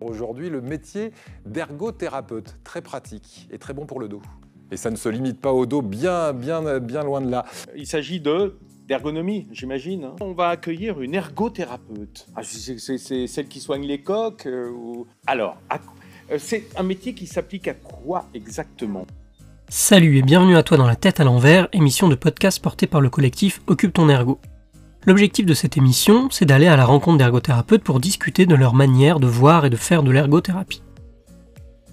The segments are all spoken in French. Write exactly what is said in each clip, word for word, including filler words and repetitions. Aujourd'hui, le métier d'ergothérapeute, très pratique et très bon pour le dos. Et ça ne se limite pas au dos, bien, bien, bien loin de là. Il s'agit de... d'ergonomie, j'imagine. On va accueillir une ergothérapeute. Ah, c'est celle qui soigne les coques euh, ou... Alors, à... c'est un métier qui s'applique à quoi exactement? Salut et bienvenue à toi dans La Tête à l'envers, émission de podcast portée par le collectif Occupe ton Ergo. L'objectif de cette émission, c'est d'aller à la rencontre d'ergothérapeutes pour discuter de leur manière de voir et de faire de l'ergothérapie.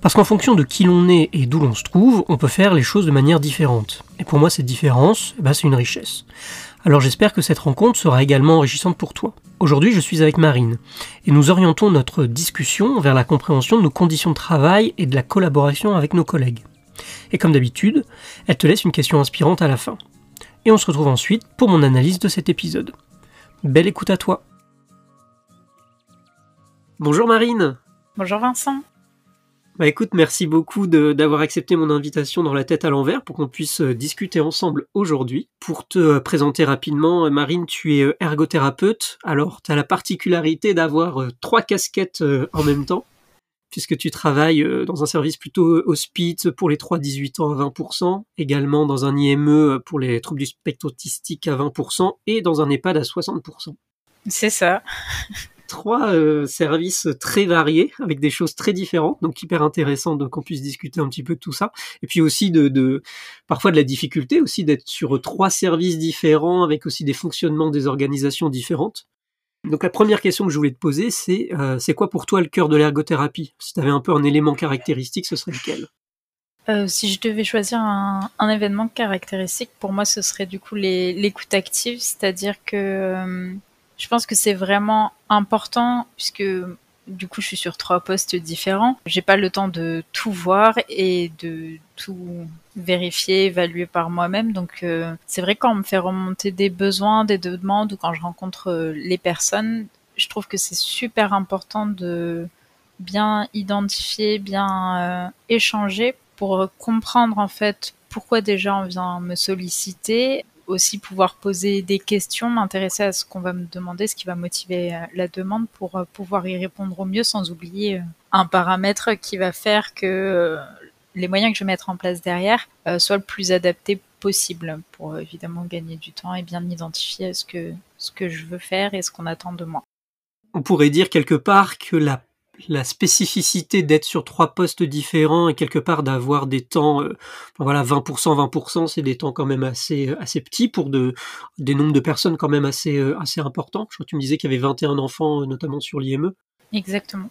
Parce qu'en fonction de qui l'on est et d'où l'on se trouve, on peut faire les choses de manière différente. Et pour moi, cette différence, eh ben, c'est une richesse. Alors j'espère que cette rencontre sera également enrichissante pour toi. Aujourd'hui, je suis avec Marine, et nous orientons notre discussion vers la compréhension de nos conditions de travail et de la collaboration avec nos collègues. Et comme d'habitude, elle te laisse une question inspirante à la fin. Et on se retrouve ensuite pour mon analyse de cet épisode. Belle écoute à toi. Bonjour Marine. Bonjour Vincent. Bah écoute, merci beaucoup d'avoir accepté mon invitation dans La Tête à l'envers pour qu'on puisse discuter ensemble aujourd'hui. Pour te présenter rapidement, Marine, tu es ergothérapeute. Alors, tu as la particularité d'avoir trois casquettes en même temps, puisque tu travailles dans un service plutôt hospice pour les trois dix-huit ans à vingt pour cent, également dans un I M E pour les troubles du spectre autistique à vingt pour cent et dans un EHPAD à soixante pour cent. C'est ça. Trois euh, services très variés, avec des choses très différentes, donc hyper intéressant qu'on puisse discuter un petit peu de tout ça. Et puis aussi, de, de parfois de la difficulté aussi d'être sur trois services différents, avec aussi des fonctionnements des organisations différentes. Donc la première question que je voulais te poser, c'est euh, c'est quoi pour toi le cœur de l'ergothérapie? Si tu avais un peu un élément caractéristique, ce serait lequel? Euh, si je devais choisir un, un événement caractéristique, pour moi ce serait du coup les, l'écoute active, c'est-à-dire que... Euh... Je pense que c'est vraiment important puisque du coup je suis sur trois postes différents. J'ai pas le temps de tout voir et de tout vérifier, évaluer par moi-même. Donc euh, c'est vrai quand on me fait remonter des besoins, des demandes ou quand je rencontre euh, les personnes, je trouve que c'est super important de bien identifier, bien euh, échanger pour comprendre en fait pourquoi déjà on vient me solliciter. Aussi pouvoir poser des questions, m'intéresser à ce qu'on va me demander, ce qui va motiver la demande pour pouvoir y répondre au mieux sans oublier un paramètre qui va faire que les moyens que je vais mettre en place derrière soient le plus adaptés possible pour évidemment gagner du temps et bien identifier ce que, ce que je veux faire et ce qu'on attend de moi. On pourrait dire quelque part que la la spécificité d'être sur trois postes différents et quelque part d'avoir des temps, euh, voilà, vingt pour cent, vingt pour cent, c'est des temps quand même assez, assez petits pour de, des nombres de personnes quand même assez, euh, assez importants. Je crois que tu me disais qu'il y avait vingt et un enfants, notamment sur l'I M E. Exactement.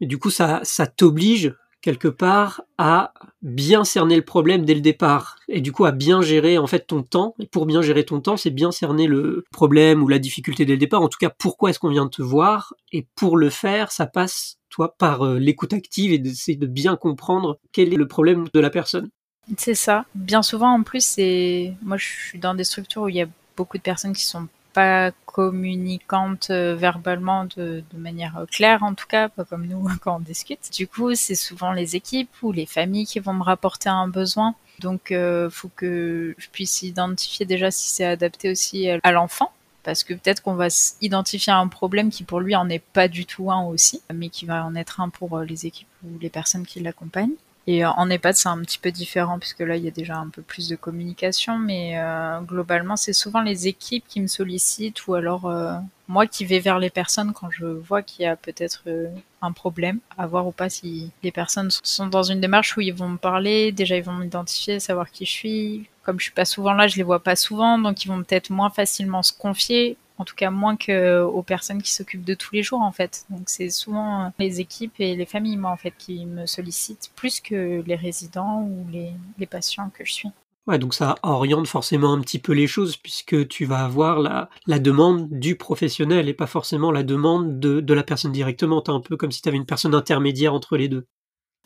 Et du coup, ça, ça t'oblige quelque part à bien cerner le problème dès le départ et du coup à bien gérer en fait ton temps. Et pour bien gérer ton temps, c'est bien cerner le problème ou la difficulté dès le départ. En tout cas, pourquoi est-ce qu'on vient te voir? Et pour le faire, ça passe toi par euh, l'écoute active et d'essayer de bien comprendre quel est le problème de la personne. C'est ça. Bien souvent, en plus, c'est moi, je suis dans des structures où il y a beaucoup de personnes qui sont pas communicantes euh, verbalement de, de manière claire, en tout cas, pas comme nous quand on discute. Du coup, c'est souvent les équipes ou les familles qui vont me rapporter un besoin. Donc, euh, faut que je puisse identifier déjà si c'est adapté aussi à l'enfant, parce que peut-être qu'on va identifier un problème qui pour lui en est pas du tout un aussi, mais qui va en être un pour les équipes ou les personnes qui l'accompagnent. Et en EHPAD, c'est un petit peu différent, puisque là, il y a déjà un peu plus de communication, mais euh, globalement, c'est souvent les équipes qui me sollicitent, ou alors euh, moi qui vais vers les personnes quand je vois qu'il y a peut-être euh, un problème, à voir ou pas si les personnes sont dans une démarche où ils vont me parler, déjà ils vont m'identifier, savoir qui je suis. Comme je suis pas souvent là, je les vois pas souvent, donc ils vont peut-être moins facilement se confier, en tout cas moins qu'aux personnes qui s'occupent de tous les jours en fait. Donc c'est souvent les équipes et les familles moi en fait qui me sollicitent plus que les résidents ou les, les patients que je suis. Ouais, donc ça oriente forcément un petit peu les choses puisque tu vas avoir la, la demande du professionnel et pas forcément la demande de, de la personne directement. T'as un peu comme si tu avais une personne intermédiaire entre les deux.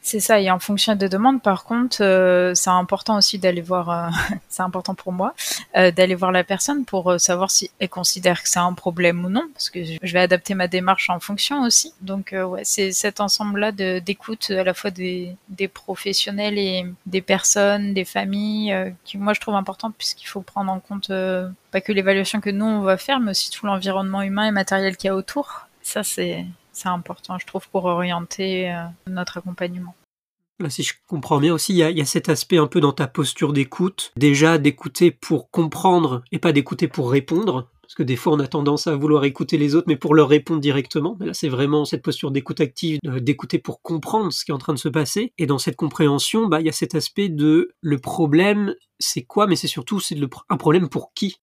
C'est ça, et en fonction des demandes, par contre, euh, c'est important aussi d'aller voir, euh, c'est important pour moi, euh, d'aller voir la personne pour euh, savoir si elle considère que c'est un problème ou non, parce que je vais adapter ma démarche en fonction aussi. Donc euh, ouais, c'est cet ensemble-là de, d'écoute à la fois des, des professionnels et des personnes, des familles, euh, qui moi je trouve important puisqu'il faut prendre en compte euh, pas que l'évaluation que nous on va faire, mais aussi tout l'environnement humain et matériel qu'il y a autour. Ça, c'est c'est important, je trouve, pour orienter euh, notre accompagnement. Là, si je comprends bien aussi, il y a, il y a cet aspect un peu dans ta posture d'écoute, déjà d'écouter pour comprendre et pas d'écouter pour répondre, parce que des fois on a tendance à vouloir écouter les autres mais pour leur répondre directement, mais là c'est vraiment cette posture d'écoute active, d'écouter pour comprendre ce qui est en train de se passer, et dans cette compréhension, bah, il y a cet aspect de le problème, c'est quoi, mais c'est surtout c'est le, un problème pour qui ?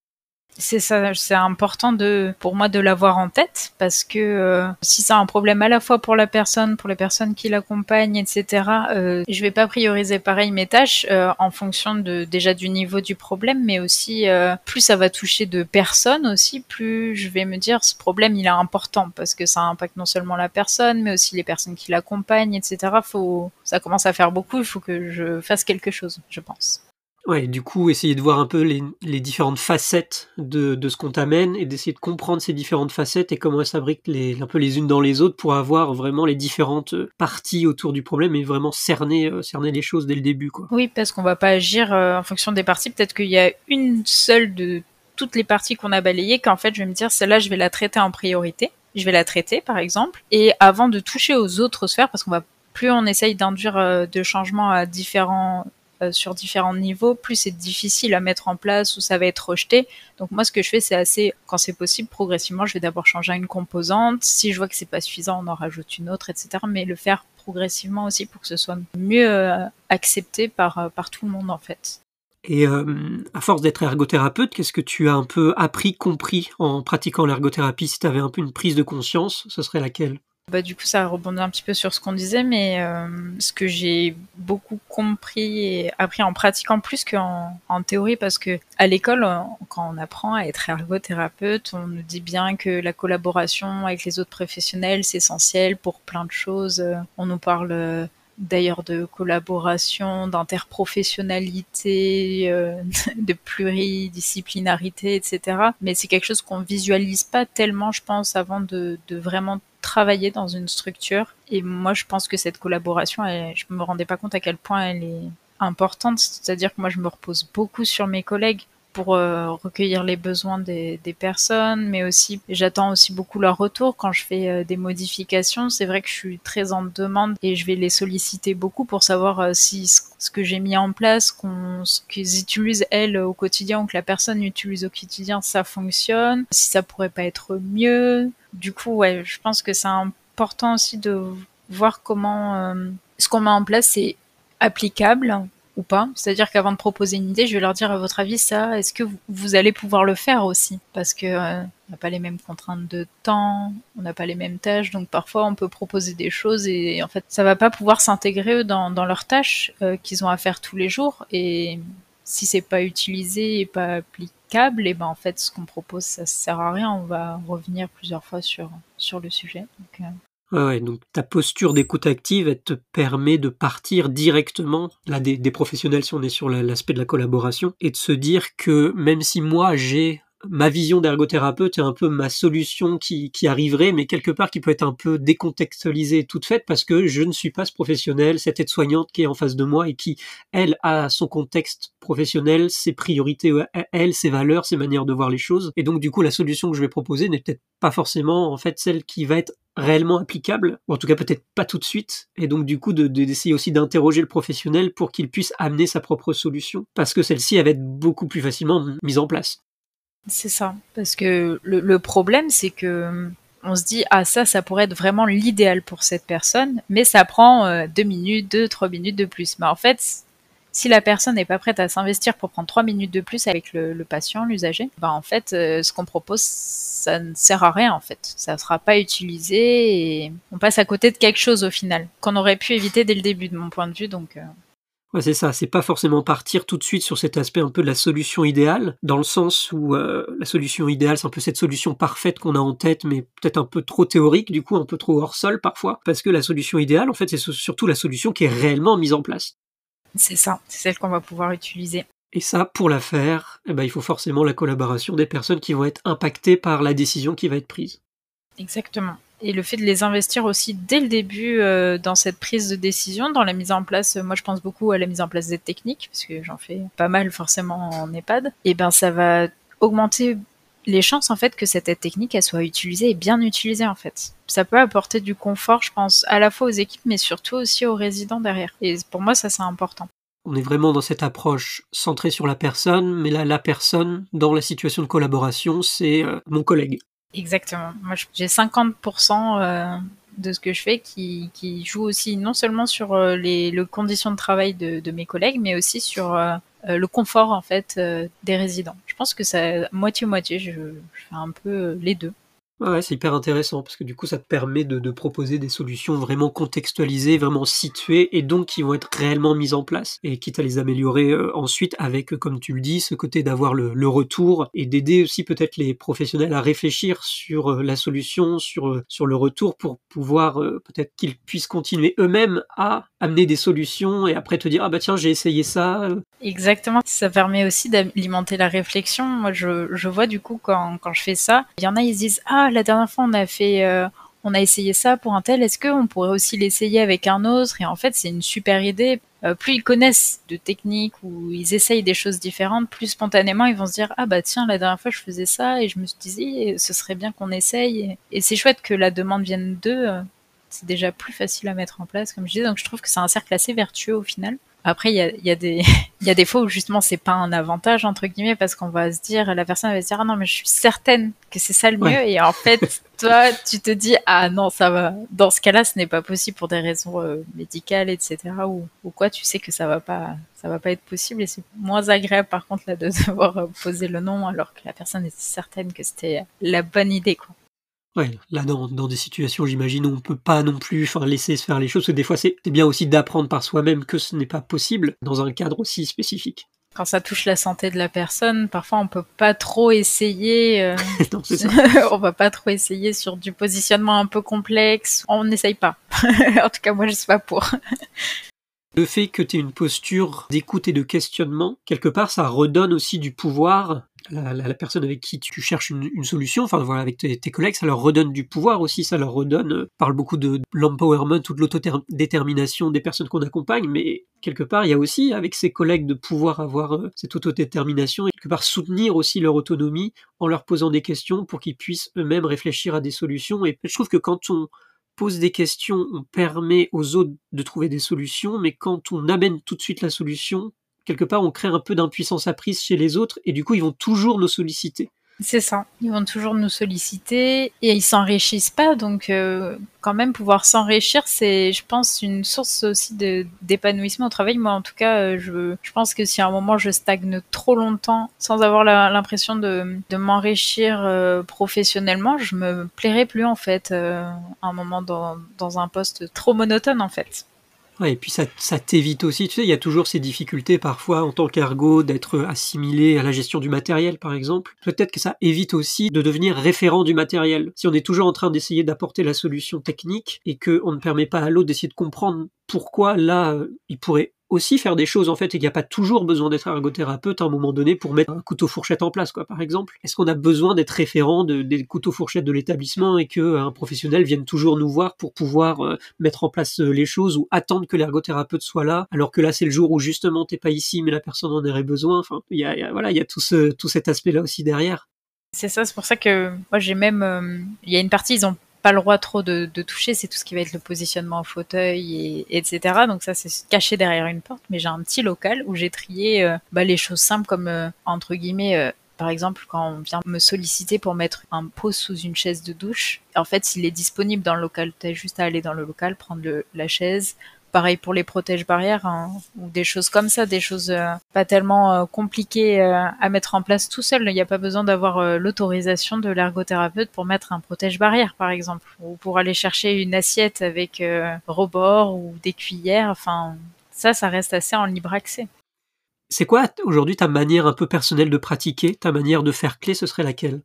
C'est ça, c'est important de, pour moi de l'avoir en tête parce que euh, si c'est un problème à la fois pour la personne, pour les personnes qui l'accompagnent, et cetera, euh, je vais pas prioriser pareil mes tâches euh, en fonction de déjà du niveau du problème, mais aussi euh, plus ça va toucher de personnes aussi, plus je vais me dire ce problème il est important parce que ça impacte non seulement la personne, mais aussi les personnes qui l'accompagnent, et cetera. Faut, ça commence à faire beaucoup, il faut que je fasse quelque chose, je pense. Ouais, du coup, essayer de voir un peu les, les différentes facettes de, de ce qu'on t'amène et d'essayer de comprendre ces différentes facettes et comment elles s'abriquent les, un peu les unes dans les autres pour avoir vraiment les différentes parties autour du problème et vraiment cerner, cerner les choses dès le début, quoi. Oui, parce qu'on va pas agir en fonction des parties. Peut-être qu'il y a une seule de toutes les parties qu'on a balayées qu'en fait, je vais me dire, celle-là, je vais la traiter en priorité. Je vais la traiter, par exemple. Et avant de toucher aux autres sphères, parce qu'on va plus on essaye d'induire de changements à différents... Euh, sur différents niveaux, plus c'est difficile à mettre en place ou ça va être rejeté. Donc moi, ce que je fais, c'est assez, quand c'est possible, progressivement, je vais d'abord changer une composante. Si je vois que c'est pas suffisant, on en rajoute une autre, et cetera. Mais le faire progressivement aussi pour que ce soit mieux euh, accepté par, euh, par tout le monde, en fait. Et euh, à force d'être ergothérapeute, qu'est-ce que tu as un peu appris, compris en pratiquant l'ergothérapie? Si tu avais un peu une prise de conscience, ce serait laquelle? Bah, du coup, ça rebondit un petit peu sur ce qu'on disait, mais euh, ce que j'ai beaucoup compris et appris en pratiquant plus qu'en en théorie, parce que à l'école, on, quand on apprend à être ergothérapeute, on nous dit bien que la collaboration avec les autres professionnels, c'est essentiel pour plein de choses. On nous parle euh, d'ailleurs de collaboration, d'interprofessionnalité, euh, de pluridisciplinarité, et cetera. Mais c'est quelque chose qu'on visualise pas tellement, je pense, avant de, de vraiment travailler dans une structure. Et moi, je pense que cette collaboration, elle, je me rendais pas compte à quel point elle est importante. C'est-à-dire que moi, je me repose beaucoup sur mes collègues pour euh, recueillir les besoins des, des personnes, mais aussi, j'attends aussi beaucoup leur retour quand je fais euh, des modifications. C'est vrai que je suis très en demande et je vais les solliciter beaucoup pour savoir euh, si ce, ce que j'ai mis en place, qu'on, ce qu'ils utilisent elles au quotidien ou que la personne utilise au quotidien, ça fonctionne, si ça pourrait pas être mieux. Du coup, ouais, je pense que c'est important aussi de voir comment euh, ce qu'on met en place est applicable ou pas. C'est-à-dire qu'avant de proposer une idée, je vais leur dire, à votre avis, ça, est-ce que vous, vous allez pouvoir le faire aussi? Parce que euh, on n'a pas les mêmes contraintes de temps, on n'a pas les mêmes tâches, donc parfois on peut proposer des choses et, et en fait, ça va pas pouvoir s'intégrer dans, dans leurs tâches euh, qu'ils ont à faire tous les jours. Et si c'est pas utilisé et pas appliqué, câble, et ben en fait ce qu'on propose ça sert à rien, on va revenir plusieurs fois sur, sur le sujet. Donc, euh... ouais, ouais, donc ta posture d'écoute active, elle te permet de partir directement là, des, des professionnels si on est sur la, l'aspect de la collaboration, et de se dire que même si moi j'ai ma vision d'ergothérapeute et un peu ma solution qui, qui arriverait, mais quelque part qui peut être un peu décontextualisée toute faite parce que je ne suis pas ce professionnel, cette aide-soignante qui est en face de moi et qui, elle, a son contexte professionnel, ses priorités, elle, ses valeurs, ses manières de voir les choses. Et donc, du coup, la solution que je vais proposer n'est peut-être pas forcément, en fait, celle qui va être réellement applicable, ou en tout cas peut-être pas tout de suite, et donc du coup de, de, d'essayer aussi d'interroger le professionnel pour qu'il puisse amener sa propre solution, parce que celle-ci, elle va être beaucoup plus facilement mise en place. C'est ça, parce que le, le problème, c'est que on se dit « Ah, ça, ça pourrait être vraiment l'idéal pour cette personne, mais ça prend euh, deux minutes, deux, trois minutes de plus. » Mais en fait, si la personne n'est pas prête à s'investir pour prendre trois minutes de plus avec le, le patient, l'usager, ben en fait, euh, ce qu'on propose, ça ne sert à rien en fait. Ça ne sera pas utilisé et on passe à côté de quelque chose au final, qu'on aurait pu éviter dès le début, de mon point de vue, donc... Euh Ouais, c'est ça, c'est pas forcément partir tout de suite sur cet aspect un peu de la solution idéale, dans le sens où euh, la solution idéale, c'est un peu cette solution parfaite qu'on a en tête, mais peut-être un peu trop théorique, du coup un peu trop hors sol parfois, parce que la solution idéale, en fait, c'est surtout la solution qui est réellement mise en place. C'est ça, c'est celle qu'on va pouvoir utiliser. Et ça, pour la faire, eh ben, il faut forcément la collaboration des personnes qui vont être impactées par la décision qui va être prise. Exactement. Et le fait de les investir aussi dès le début euh, dans cette prise de décision, dans la mise en place, moi je pense beaucoup à la mise en place des techniques, parce que j'en fais pas mal forcément en EHPAD, et ben ça va augmenter les chances en fait que cette aide technique elle soit utilisée et bien utilisée en fait. Ça peut apporter du confort, je pense, à la fois aux équipes, mais surtout aussi aux résidents derrière. Et pour moi, ça, c'est important. On est vraiment dans cette approche centrée sur la personne, mais là, la personne, dans la situation de collaboration, c'est euh, mon collègue. Exactement. Moi, j'ai cinquante pour cent euh, de ce que je fais qui, qui joue aussi non seulement sur euh, les, les conditions de travail de, de mes collègues, mais aussi sur euh, le confort en fait euh, des résidents. Je pense que ça, moitié-moitié, je, je fais un peu les deux. Ouais, c'est hyper intéressant parce que du coup ça te permet de, de proposer des solutions vraiment contextualisées, vraiment situées et donc qui vont être réellement mises en place et quitte à les améliorer euh, ensuite avec, comme tu le dis, ce côté d'avoir le, le retour et d'aider aussi peut-être les professionnels à réfléchir sur euh, la solution, sur, euh, sur le retour pour pouvoir euh, peut-être qu'ils puissent continuer eux-mêmes à amener des solutions et après te dire « Ah bah tiens, j'ai essayé ça ». Exactement, ça permet aussi d'alimenter la réflexion. Moi je, je vois du coup quand, quand je fais ça, il y en a ils disent « Ah, la dernière fois, on a fait, euh, on a essayé ça pour un tel. Est-ce qu'on pourrait aussi l'essayer avec un autre ?» Et en fait, c'est une super idée. Euh, plus ils connaissent de techniques ou ils essayent des choses différentes, plus spontanément, ils vont se dire « Ah bah tiens, la dernière fois, je faisais ça et je me suis dit, ce serait bien qu'on essaye. » Et c'est chouette que la demande vienne d'eux. C'est déjà plus facile à mettre en place, comme je disais. Donc, je trouve que c'est un cercle assez vertueux au final. Après, il y a, y a des, il y a des fois où justement c'est pas un avantage entre guillemets parce qu'on va se dire, la personne va se dire ah non mais je suis certaine que c'est ça le mieux ouais. Et en fait toi tu te dis ah non ça va, dans ce cas-là ce n'est pas possible pour des raisons euh, médicales etc ou, ou quoi, tu sais que ça va pas, ça va pas être possible et c'est moins agréable par contre là de devoir poser le nom alors que la personne est certaine que c'était la bonne idée quoi. Ouais, là, dans, dans des situations, j'imagine, on ne peut pas non plus enfin, laisser se faire les choses, parce que des fois, c'est bien aussi d'apprendre par soi-même que ce n'est pas possible dans un cadre aussi spécifique. Quand ça touche la santé de la personne, parfois, on ne peut pas trop essayer. Euh... non, c'est ça. On ne va pas trop essayer sur du positionnement un peu complexe. On n'essaye pas. En tout cas, moi, je ne suis pas pour. Le fait que tu aies une posture d'écoute et de questionnement, quelque part, ça redonne aussi du pouvoir... La, la, la personne avec qui tu cherches une, une solution, enfin voilà, avec tes, tes collègues, ça leur redonne du pouvoir aussi, ça leur redonne, euh, parle beaucoup de, de l'empowerment ou de l'autodétermination des personnes qu'on accompagne, mais quelque part, il y a aussi, avec ses collègues, de pouvoir avoir euh, cette autodétermination et quelque part soutenir aussi leur autonomie en leur posant des questions pour qu'ils puissent eux-mêmes réfléchir à des solutions. Et je trouve que quand on pose des questions, on permet aux autres de trouver des solutions, mais quand on amène tout de suite la solution, quelque part, on crée un peu d'impuissance apprise chez les autres et du coup, ils vont toujours nous solliciter. C'est ça, ils vont toujours nous solliciter et ils s'enrichissent pas. Donc, euh, quand même, pouvoir s'enrichir, c'est, je pense, une source aussi de, d'épanouissement au travail. Moi, en tout cas, je, je pense que si à un moment, je stagne trop longtemps sans avoir la, l'impression de, de m'enrichir euh, professionnellement, je me plairais plus, en fait, euh, à un moment dans, dans un poste trop monotone, en fait. Ouais, et puis ça, ça t'évite aussi, tu sais, il y a toujours ces difficultés parfois en tant qu'ergo d'être assimilé à la gestion du matériel par exemple. Peut-être que ça évite aussi de devenir référent du matériel. Si on est toujours en train d'essayer d'apporter la solution technique et qu'on ne permet pas à l'autre d'essayer de comprendre pourquoi là, il pourrait aussi faire des choses en fait et qu'il n'y a pas toujours besoin d'être ergothérapeute à un moment donné pour mettre un couteau-fourchette en place quoi par exemple. Est-ce qu'on a besoin d'être référent de, des couteaux-fourchettes de l'établissement et qu'un professionnel vienne toujours nous voir pour pouvoir euh, mettre en place euh, les choses ou attendre que l'ergothérapeute soit là alors que là c'est le jour où justement t'es pas ici mais la personne en aurait besoin. Enfin, il y a, y a, voilà, il y a tout, ce, tout cet aspect-là aussi derrière. C'est ça, c'est pour ça que moi j'ai même... Il euh, y a une partie, ils ont pas le droit trop de, de toucher, c'est tout ce qui va être le positionnement au fauteuil, et, etc. Donc ça, c'est caché derrière une porte, mais j'ai un petit local où j'ai trié euh, bah, les choses simples comme, euh, entre guillemets, euh, par exemple, quand on vient me solliciter pour mettre un pot sous une chaise de douche, en fait, il est disponible dans le local. Tu as juste à aller dans le local, prendre le, la chaise. Pareil pour les protège-barrières, hein, ou des choses comme ça, des choses euh, pas tellement euh, compliquées euh, à mettre en place tout seul. Il n'y a pas besoin d'avoir euh, l'autorisation de l'ergothérapeute pour mettre un protège-barrière, par exemple, ou pour aller chercher une assiette avec euh, rebord ou des cuillères. Enfin, ça, ça reste assez en libre accès. C'est quoi aujourd'hui ta manière un peu personnelle de pratiquer, ta manière de faire clé, ce serait laquelle ?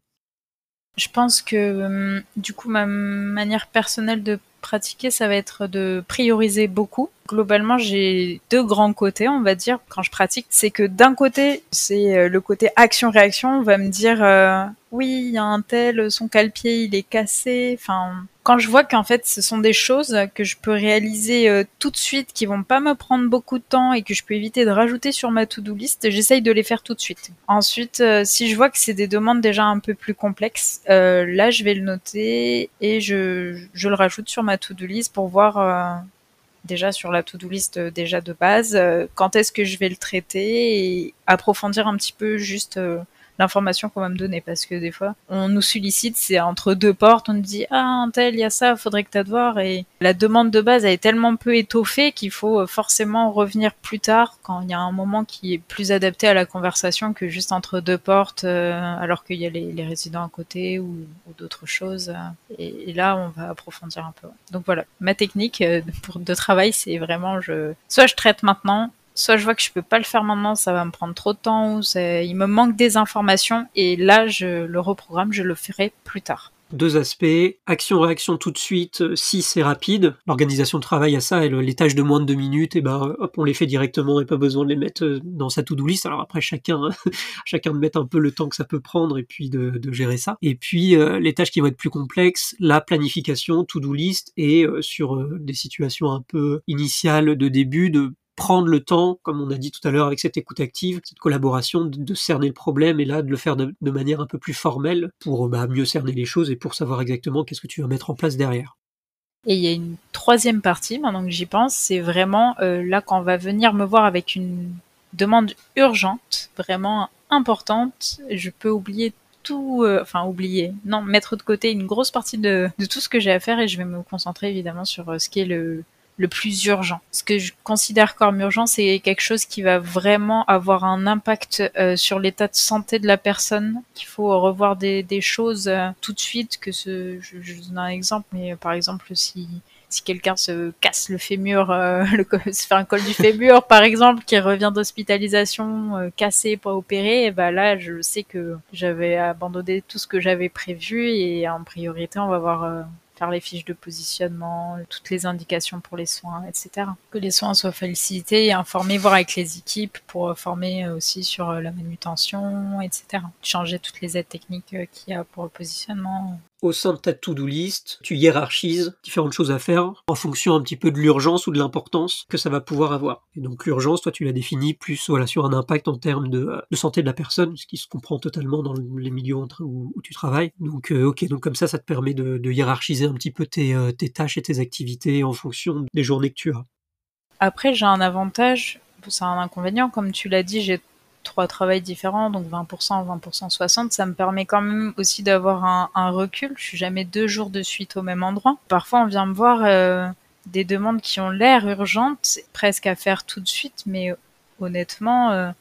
Je pense que euh, du coup, ma manière personnelle de pratiquer, ça va être de prioriser beaucoup. Globalement, j'ai deux grands côtés, on va dire, quand je pratique. C'est que d'un côté, c'est le côté action-réaction. On va me dire, euh, oui, il y a un tel, son cale-pied il est cassé. Enfin, quand je vois qu'en fait ce sont des choses que je peux réaliser euh, tout de suite, qui vont pas me prendre beaucoup de temps et que je peux éviter de rajouter sur ma to-do list, j'essaye de les faire tout de suite. Ensuite, euh, si je vois que c'est des demandes déjà un peu plus complexes, euh, là je vais le noter et je, je le rajoute sur ma to-do list pour voir... Euh, déjà sur la to-do list euh, déjà de base, euh, quand est-ce que je vais le traiter et approfondir un petit peu juste euh, l'information qu'on va me donner, parce que des fois, on nous sollicite, c'est entre deux portes, on nous dit « Ah, un tel, il y a ça, faudrait que t'as de voir » et la demande de base, elle est tellement peu étoffée qu'il faut forcément revenir plus tard quand il y a un moment qui est plus adapté à la conversation que juste entre deux portes, euh, alors qu'il y a les, les résidents à côté ou, ou d'autres choses. Euh, et, et là, on va approfondir un peu. Donc voilà, ma technique euh, pour, de travail, c'est vraiment je, soit je traite maintenant, soit je vois que je peux pas le faire maintenant, ça va me prendre trop de temps, ou c'est... il me manque des informations, et là, je le reprogramme, je le ferai plus tard. Deux aspects, action-réaction tout de suite, si c'est rapide, l'organisation de travail à ça, et les tâches de moins de deux minutes, et ben, hop, on les fait directement et pas besoin de les mettre dans sa to-do list. Alors après, chacun, chacun de mettre un peu le temps que ça peut prendre et puis de, de gérer ça. Et puis, euh, les tâches qui vont être plus complexes, la planification, to-do list, et euh, sur euh, des situations un peu initiales de début, de prendre le temps, comme on a dit tout à l'heure avec cette écoute active, cette collaboration, de, de cerner le problème et là de le faire de, de manière un peu plus formelle pour bah, mieux cerner les choses et pour savoir exactement qu'est-ce que tu vas mettre en place derrière. Et il y a une troisième partie, maintenant que j'y pense, c'est vraiment euh, là quand on va venir me voir avec une demande urgente, vraiment importante, je peux oublier tout, euh, enfin oublier, non, mettre de côté une grosse partie de, de tout ce que j'ai à faire et je vais me concentrer évidemment sur euh, ce qui est le... le plus urgent. Ce que je considère comme urgent, c'est quelque chose qui va vraiment avoir un impact euh, sur l'état de santé de la personne, qu'il faut revoir des, des choses euh, tout de suite, que ce, je, je donne un exemple, mais euh, par exemple, si, si quelqu'un se casse le fémur, euh, le, se fait un col du fémur, par exemple, qui revient d'hospitalisation, euh, cassé, pas opéré, et ben là, je sais que j'avais abandonné tout ce que j'avais prévu, et en priorité, on va voir... Euh, faire les fiches de positionnement, toutes les indications pour les soins, et cetera. Que les soins soient facilités et informés, voire avec les équipes, pour former aussi sur la manutention, et cetera. Changer toutes les aides techniques qu'il y a pour le positionnement. Au sein de ta to-do list, tu hiérarchises différentes choses à faire en fonction un petit peu de l'urgence ou de l'importance que ça va pouvoir avoir. Et donc l'urgence, toi, tu la définis plus voilà, sur un impact en termes de, de santé de la personne, ce qui se comprend totalement dans les milieux où, où tu travailles. Donc, euh, ok, donc comme ça, ça te permet de, de hiérarchiser un petit peu tes, euh, tes tâches et tes activités en fonction des journées que tu as. Après, j'ai un avantage, c'est un inconvénient, comme tu l'as dit, j'ai trois travails différents, donc vingt pour cent, vingt pour cent, soixante pour cent, ça me permet quand même aussi d'avoir un, un recul. Je suis jamais deux jours de suite au même endroit. Parfois, on vient me voir euh, des demandes qui ont l'air urgentes, presque à faire tout de suite, mais honnêtement, euh,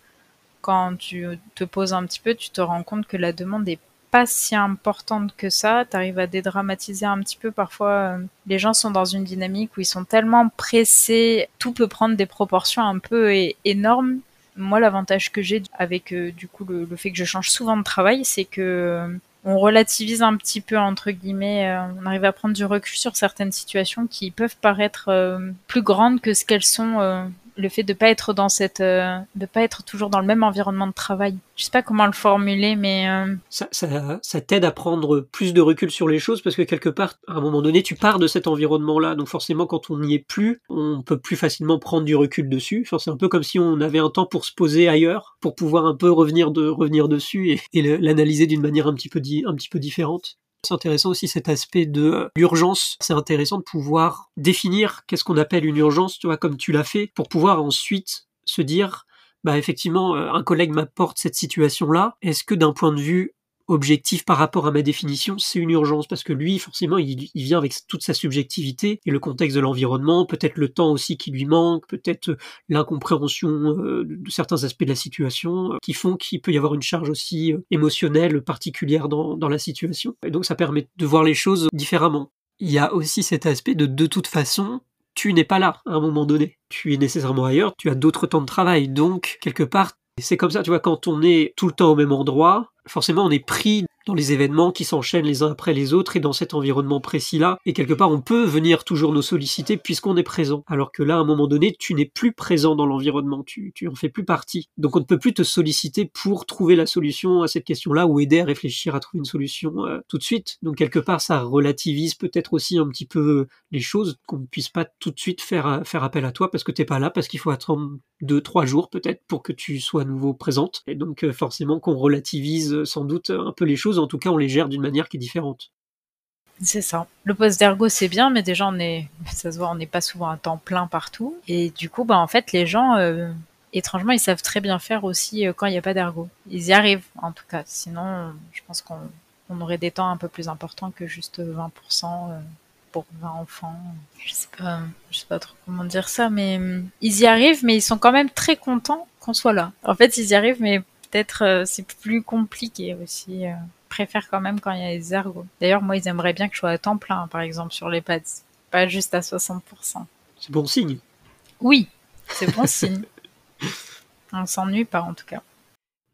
quand tu te poses un petit peu, tu te rends compte que la demande est pas si importante que ça. T'arrives à dédramatiser un petit peu. Parfois, euh, les gens sont dans une dynamique où ils sont tellement pressés, tout peut prendre des proportions un peu é- énormes. Moi, l'avantage que j'ai avec euh, du coup le, le fait que je change souvent de travail, c'est que euh, on relativise un petit peu entre guillemets, euh, on arrive à prendre du recul sur certaines situations qui peuvent paraître euh, plus grandes que ce qu'elles sont. Euh, le fait de pas être dans cette, euh, de pas être toujours dans le même environnement de travail. Je sais pas comment le formuler, mais euh... ça, ça, ça t'aide à prendre plus de recul sur les choses parce que quelque part, à un moment donné, tu pars de cet environnement-là, donc forcément, quand on n'y est plus, on peut plus facilement prendre du recul dessus. Enfin, c'est un peu comme si on avait un temps pour se poser ailleurs, pour pouvoir un peu revenir de, revenir dessus et, et l'analyser d'une manière un petit peu, di- un petit peu différente. C'est intéressant aussi cet aspect de l'urgence. C'est intéressant de pouvoir définir qu'est-ce qu'on appelle une urgence, tu vois, comme tu l'as fait, pour pouvoir ensuite se dire, bah effectivement, un collègue m'apporte cette situation-là. Est-ce que d'un point de vue objectif par rapport à ma définition, c'est une urgence parce que lui, forcément, il, il vient avec toute sa subjectivité et le contexte de l'environnement, peut-être le temps aussi qui lui manque, peut-être l'incompréhension euh, de certains aspects de la situation euh, qui font qu'il peut y avoir une charge aussi euh, émotionnelle particulière dans, dans la situation. Et donc, ça permet de voir les choses différemment. Il y a aussi cet aspect de de toute façon, tu n'es pas là à un moment donné. Tu es nécessairement ailleurs, tu as d'autres temps de travail. Donc, quelque part, c'est comme ça, tu vois, quand on est tout le temps au même endroit, forcément on est pris dans les événements qui s'enchaînent les uns après les autres et dans cet environnement précis-là. Et quelque part, on peut venir toujours nous solliciter puisqu'on est présent. Alors que là, à un moment donné, tu n'es plus présent dans l'environnement, tu, tu en fais plus partie. Donc on ne peut plus te solliciter pour trouver la solution à cette question-là ou aider à réfléchir à trouver une solution euh, tout de suite. Donc quelque part, ça relativise peut-être aussi un petit peu les choses, qu'on ne puisse pas tout de suite faire, faire appel à toi parce que t'es pas là, parce qu'il faut attendre deux, trois jours peut-être pour que tu sois à nouveau présente. Et donc euh, forcément qu'on relativise sans doute un peu les choses. En tout cas, on les gère d'une manière qui est différente. C'est ça. Le poste d'ergo, c'est bien, mais déjà, on est, ça se voit, on n'est pas souvent à temps plein partout. Et du coup, bah, en fait, les gens, euh, étrangement, ils savent très bien faire aussi euh, quand il n'y a pas d'ergo. Ils y arrivent, en tout cas. Sinon, je pense qu'on on aurait des temps un peu plus importants que juste vingt pour cent euh, pour vingt enfants. Je sais pas, je sais pas trop comment dire ça, mais euh, ils y arrivent, mais ils sont quand même très contents qu'on soit là. En fait, ils y arrivent, mais peut-être euh, c'est plus compliqué aussi. Euh. Préfère quand même quand il y a les ergos. D'ailleurs, moi, ils aimeraient bien que je sois à temps plein, par exemple, sur les pads, pas juste à soixante pour cent. C'est bon signe. Oui, c'est bon signe. On s'ennuie pas, en tout cas.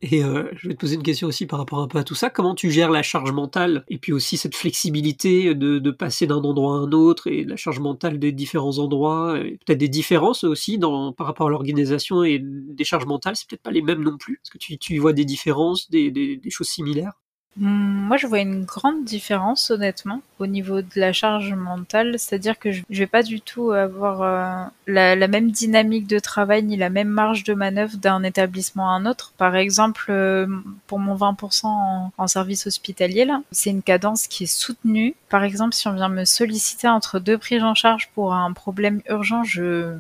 Et euh, je vais te poser une question aussi par rapport un peu à tout ça. Comment tu gères la charge mentale et puis aussi cette flexibilité de, de passer d'un endroit à un autre et la charge mentale des différents endroits, et peut-être des différences aussi dans, par rapport à l'organisation et des charges mentales, c'est peut-être pas les mêmes non plus. Est-ce que tu, tu y vois des différences, des, des, des choses similaires? Moi, je vois une grande différence, honnêtement, au niveau de la charge mentale. C'est-à-dire que je vais pas du tout avoir euh, la, la même dynamique de travail ni la même marge de manœuvre d'un établissement à un autre. Par exemple, euh, pour mon vingt pour cent en, en service hospitalier, là, c'est une cadence qui est soutenue. Par exemple, si on vient me solliciter entre deux prises en charge pour un problème urgent, je...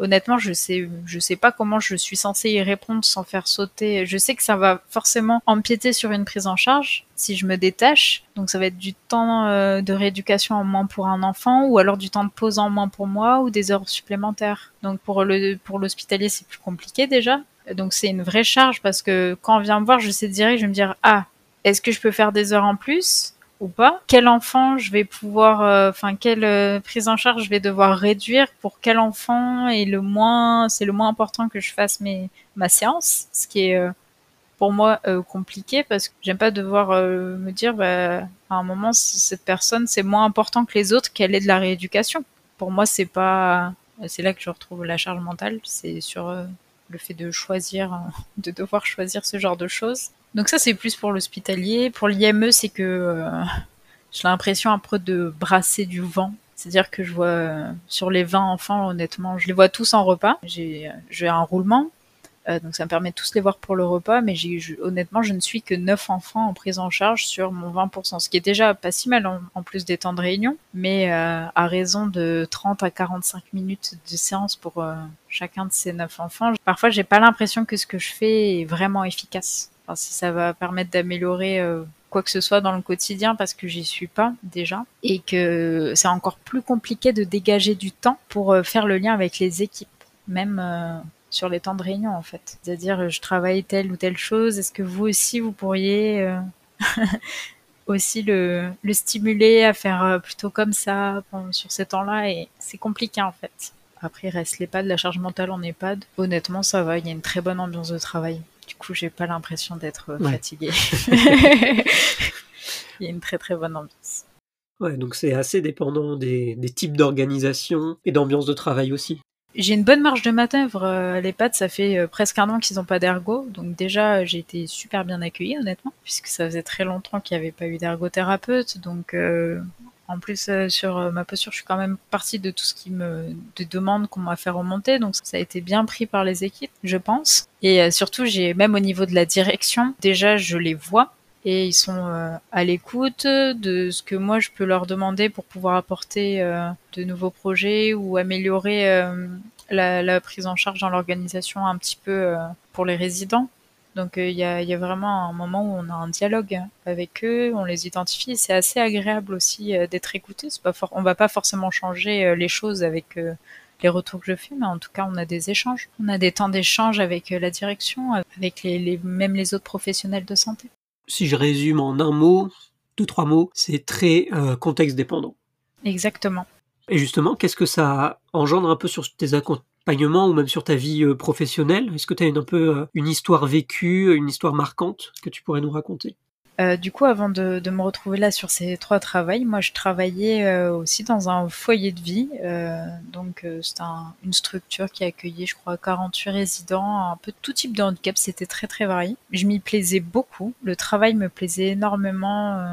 Honnêtement, je sais, je sais pas comment je suis censée y répondre sans faire sauter. Je sais que ça va forcément empiéter sur une prise en charge si je me détache. Donc ça va être du temps euh, de rééducation en moins pour un enfant, ou alors du temps de pause en moins pour moi, ou des heures supplémentaires. Donc pour le, pour l'hospitalier, c'est plus compliqué déjà. Donc c'est une vraie charge parce que quand on vient me voir, je sais direct, je vais me dire, ah, est-ce que je peux faire des heures en plus? Ou pas, quel enfant je vais pouvoir, enfin euh, quelle euh, prise en charge je vais devoir réduire pour quel enfant et le moins, c'est le moins important que je fasse mes ma séance, ce qui est euh, pour moi euh, compliqué parce que j'aime pas devoir euh, me dire bah, à un moment cette personne c'est moins important que les autres qu'elle ait de la rééducation. Pour moi c'est pas, c'est là que je retrouve la charge mentale, c'est sur euh, le fait de choisir, euh, de devoir choisir ce genre de choses. Donc ça, c'est plus pour l'hospitalier. Pour l'I M E, c'est que euh, j'ai l'impression un peu de brasser du vent. C'est-à-dire que je vois, euh, sur les vingt enfants, honnêtement, je les vois tous en repas. J'ai, j'ai un roulement, euh, donc ça me permet de tous les voir pour le repas, mais j'ai, je, honnêtement, je ne suis que neuf enfants en prise en charge sur mon vingt pour cent, ce qui est déjà pas si mal en, en plus des temps de réunion, mais euh, à raison de trente à quarante-cinq minutes de séance pour euh, chacun de ces neuf enfants. Parfois, j'ai pas l'impression que ce que je fais est vraiment efficace. Enfin, si ça va permettre d'améliorer euh, quoi que ce soit dans le quotidien parce que j'y suis pas déjà et que c'est encore plus compliqué de dégager du temps pour euh, faire le lien avec les équipes, même euh, sur les temps de réunion en fait. C'est-à-dire euh, je travaille telle ou telle chose, est-ce que vous aussi vous pourriez euh, aussi le, le stimuler à faire euh, plutôt comme ça bon, sur ces temps-là et c'est compliqué en fait. Après il reste l'EHPAD, la charge mentale en EHPAD. Honnêtement ça va, il y a une très bonne ambiance de travail. Du coup, j'ai pas l'impression d'être ouais. fatiguée. Il y a une très très bonne ambiance. Ouais, donc c'est assez dépendant des, des types d'organisation et d'ambiance de travail aussi. J'ai une bonne marge de manœuvre à l'EHPAD. Ça fait presque un an qu'ils n'ont pas d'ergo. Donc déjà, j'ai été super bien accueillie, honnêtement, puisque ça faisait très longtemps qu'il n'y avait pas eu d'ergothérapeute. Donc... Euh... En plus, euh, sur euh, ma posture, je suis quand même partie de tout ce qui me de demande qu'on m'a fait remonter. Donc, ça a été bien pris par les équipes, je pense. Et euh, surtout, j'ai même au niveau de la direction, déjà, je les vois. Et ils sont euh, à l'écoute de ce que moi, je peux leur demander pour pouvoir apporter euh, de nouveaux projets ou améliorer euh, la, la prise en charge dans l'organisation un petit peu euh, pour les résidents. Donc, il euh, y, a, y a vraiment un moment où on a un dialogue avec eux, on les identifie. C'est assez agréable aussi euh, d'être écouté. C'est pas for- on va pas forcément changer euh, les choses avec euh, les retours que je fais, mais en tout cas, on a des échanges. On a des temps d'échange avec euh, la direction, avec les, les, même les autres professionnels de santé. Si je résume en un mot, deux, trois mots, c'est très euh, contexte dépendant. Exactement. Et justement, qu'est-ce que ça engendre un peu sur tes accompagnements? accompagnement ou même sur ta vie professionnelle? Est-ce que tu as une, un peu une histoire vécue, une histoire marquante que tu pourrais nous raconter? Euh, du coup, avant de, de me retrouver là sur ces trois travails, moi je travaillais euh, aussi dans un foyer de vie, euh, donc euh, c'était un, une structure qui accueillait je crois quarante-huit résidents, un peu tout type de handicap, c'était très très varié. Je m'y plaisais beaucoup, le travail me plaisait énormément, euh,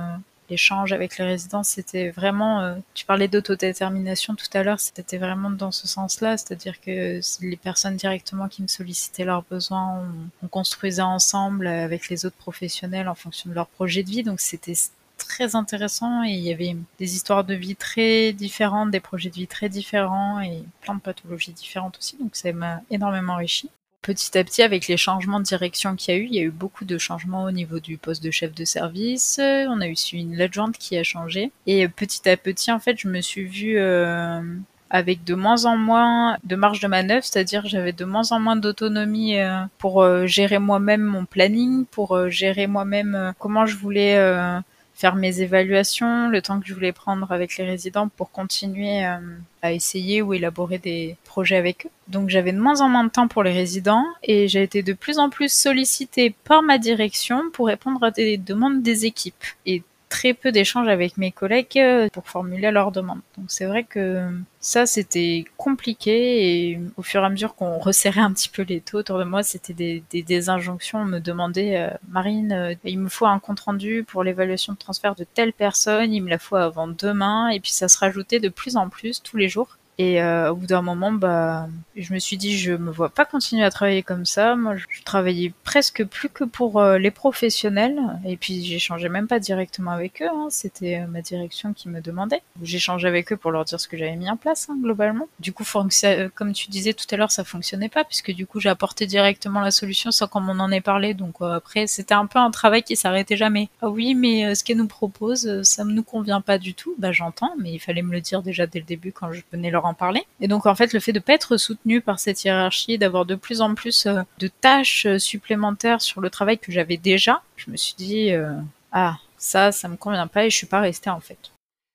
l'échange avec les résidents c'était vraiment, euh, tu parlais d'autodétermination tout à l'heure, c'était vraiment dans ce sens-là, c'est-à-dire que c'est les personnes directement qui me sollicitaient leurs besoins, on, on construisait ensemble avec les autres professionnels en fonction de leur projet de vie, donc c'était très intéressant et il y avait des histoires de vie très différentes, des projets de vie très différents et plein de pathologies différentes aussi, donc ça m'a énormément enrichi. Petit à petit, avec les changements de direction qu'il y a eu, il y a eu beaucoup de changements au niveau du poste de chef de service. On a eu une l'adjointe qui a changé. Et petit à petit, en fait, je me suis vue euh, avec de moins en moins de marge de manœuvre, c'est-à-dire j'avais de moins en moins d'autonomie euh, pour euh, gérer moi-même mon planning, pour euh, gérer moi-même euh, comment je voulais euh, faire mes évaluations, le temps que je voulais prendre avec les résidents pour continuer euh, à essayer ou élaborer des projets avec eux. Donc j'avais de moins en moins de temps pour les résidents et j'ai été de plus en plus sollicitée par ma direction pour répondre à des demandes des équipes et très peu d'échanges avec mes collègues pour formuler leurs demandes. Donc c'est vrai que ça c'était compliqué et au fur et à mesure qu'on resserrait un petit peu les taux autour de moi, c'était des, des, des injonctions. On me demandait euh, « Marine, euh, il me faut un compte-rendu pour l'évaluation de transfert de telle personne, il me la faut avant demain » et puis ça se rajoutait de plus en plus tous les jours. Et euh, au bout d'un moment, bah, je me suis dit, je me vois pas continuer à travailler comme ça. Moi, je travaillais presque plus que pour euh, les professionnels. Et puis, j'échangeais même pas directement avec eux. Hein. C'était euh, ma direction qui me demandait. J'échangeais avec eux pour leur dire ce que j'avais mis en place, hein, globalement. Du coup, ça, comme tu disais tout à l'heure, ça fonctionnait pas, puisque du coup, j'ai apporté directement la solution sans qu'on m'en en ait parlé. Donc euh, après, c'était un peu un travail qui s'arrêtait jamais. Ah oui, mais euh, ce qu'elle nous propose, ça ne nous convient pas du tout. Bah, j'entends, mais il fallait me le dire déjà dès le début quand je venais leur en parler. Et donc en fait le fait de ne pas être soutenu par cette hiérarchie, d'avoir de plus en plus euh, de tâches euh, supplémentaires sur le travail que j'avais déjà, je me suis dit euh, ah ça ça me convient pas et je suis pas restée en fait.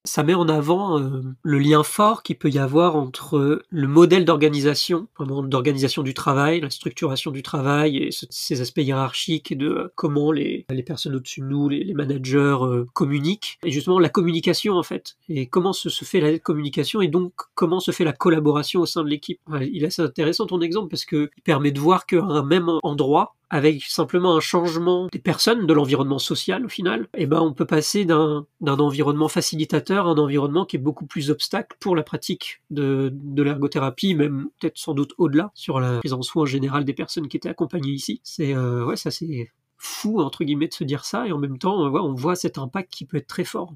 Ça met en avant euh, le lien fort qu'il peut y avoir entre le modèle d'organisation, vraiment d'organisation du travail, la structuration du travail et ce, ces aspects hiérarchiques et de euh, comment les, les personnes au-dessus de nous, les, les managers euh, communiquent, et justement la communication en fait, et comment se, se fait la communication et donc comment se fait la collaboration au sein de l'équipe. Ouais, il est assez intéressant ton exemple parce qu'il permet de voir qu'à un même endroit, avec simplement un changement des personnes, de l'environnement social au final, eh ben on peut passer d'un d'un environnement facilitateur à un environnement qui est beaucoup plus obstacle pour la pratique de de l'ergothérapie, même peut-être sans doute au-delà, sur la prise en soin générale des personnes qui étaient accompagnées ici. C'est euh, ouais, ça c'est fou entre guillemets de se dire ça, et en même temps ouais, on voit cet impact qui peut être très fort.